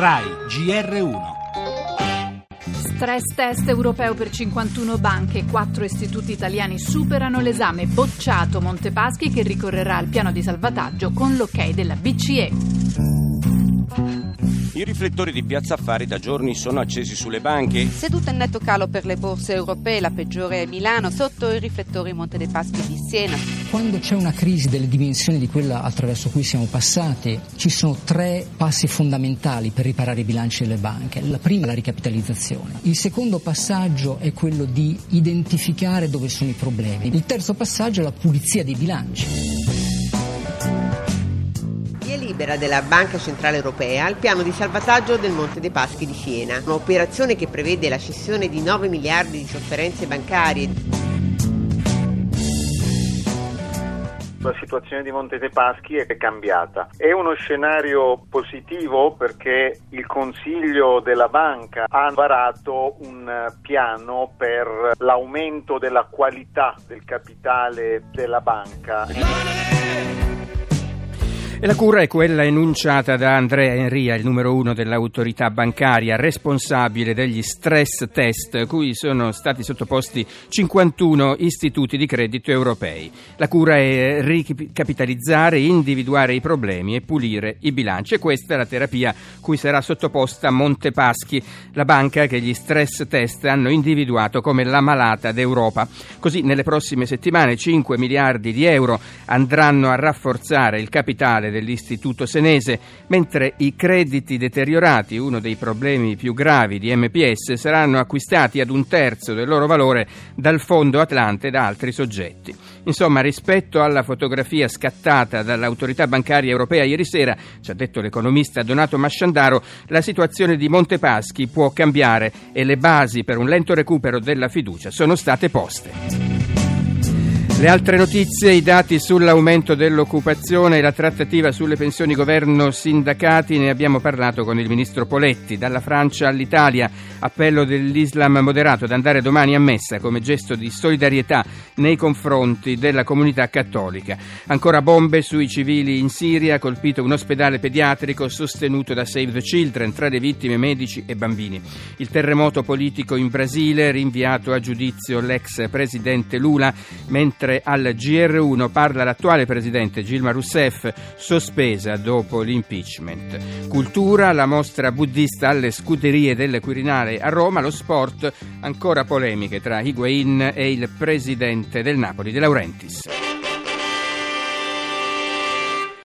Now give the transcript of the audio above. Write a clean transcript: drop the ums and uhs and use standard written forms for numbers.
Rai GR1. Stress test europeo per 51 banche, 4 istituti italiani superano l'esame, bocciato Monte Paschi che ricorrerà al piano di salvataggio con l'ok della BCE. I riflettori di Piazza Affari da giorni sono accesi sulle banche. Seduta in netto calo per le borse europee, la peggiore è Milano, sotto i riflettori Monte dei Paschi di Siena. Quando c'è una crisi delle dimensioni di quella attraverso cui siamo passati, ci sono tre passi fondamentali per riparare i bilanci delle banche. La prima è la ricapitalizzazione. Il secondo passaggio è quello di identificare dove sono i problemi. Il terzo passaggio è la pulizia dei bilanci. Della Banca Centrale Europea al piano di salvataggio del Monte dei Paschi di Siena, un'operazione che prevede la scissione di 9 miliardi di sofferenze bancarie. La situazione di Monte dei Paschi è cambiata. È uno scenario positivo perché il Consiglio della Banca ha varato un piano per l'aumento della qualità del capitale della banca. E la cura è quella enunciata da Andrea Enria, il numero 1 dell'autorità bancaria, responsabile degli stress test, cui sono stati sottoposti 51 istituti di credito europei. La cura è ricapitalizzare, individuare i problemi e pulire i bilanci. E questa è la terapia cui sarà sottoposta Monte Paschi, la banca che gli stress test hanno individuato come la malata d'Europa. Così nelle prossime settimane 5 miliardi di euro andranno a rafforzare il capitale dell'istituto senese, mentre i crediti deteriorati, uno dei problemi più gravi di MPS, saranno acquistati ad un terzo del loro valore dal Fondo Atlante e da altri soggetti. Insomma, rispetto alla fotografia scattata dall'autorità bancaria europea ieri sera, ci ha detto l'economista Donato Masciandaro, la situazione di Monte Paschi può cambiare e le basi per un lento recupero della fiducia sono state poste. Le altre notizie, i dati sull'aumento dell'occupazione e la trattativa sulle pensioni governo-sindacati, ne abbiamo parlato con il ministro Poletti. Dalla Francia all'Italia, appello dell'Islam moderato ad andare domani a messa come gesto di solidarietà nei confronti della comunità cattolica. Ancora bombe sui civili in Siria, colpito un ospedale pediatrico sostenuto da Save the Children, tra le vittime medici e bambini. Il terremoto politico in Brasile, rinviato a giudizio l'ex presidente Lula, mentre al GR1 parla l'attuale presidente Dilma Rousseff, sospesa dopo l'impeachment. Cultura, la mostra buddista alle scuderie del Quirinale a Roma. Lo sport, ancora polemiche tra Higuain e il presidente del Napoli, De Laurentiis.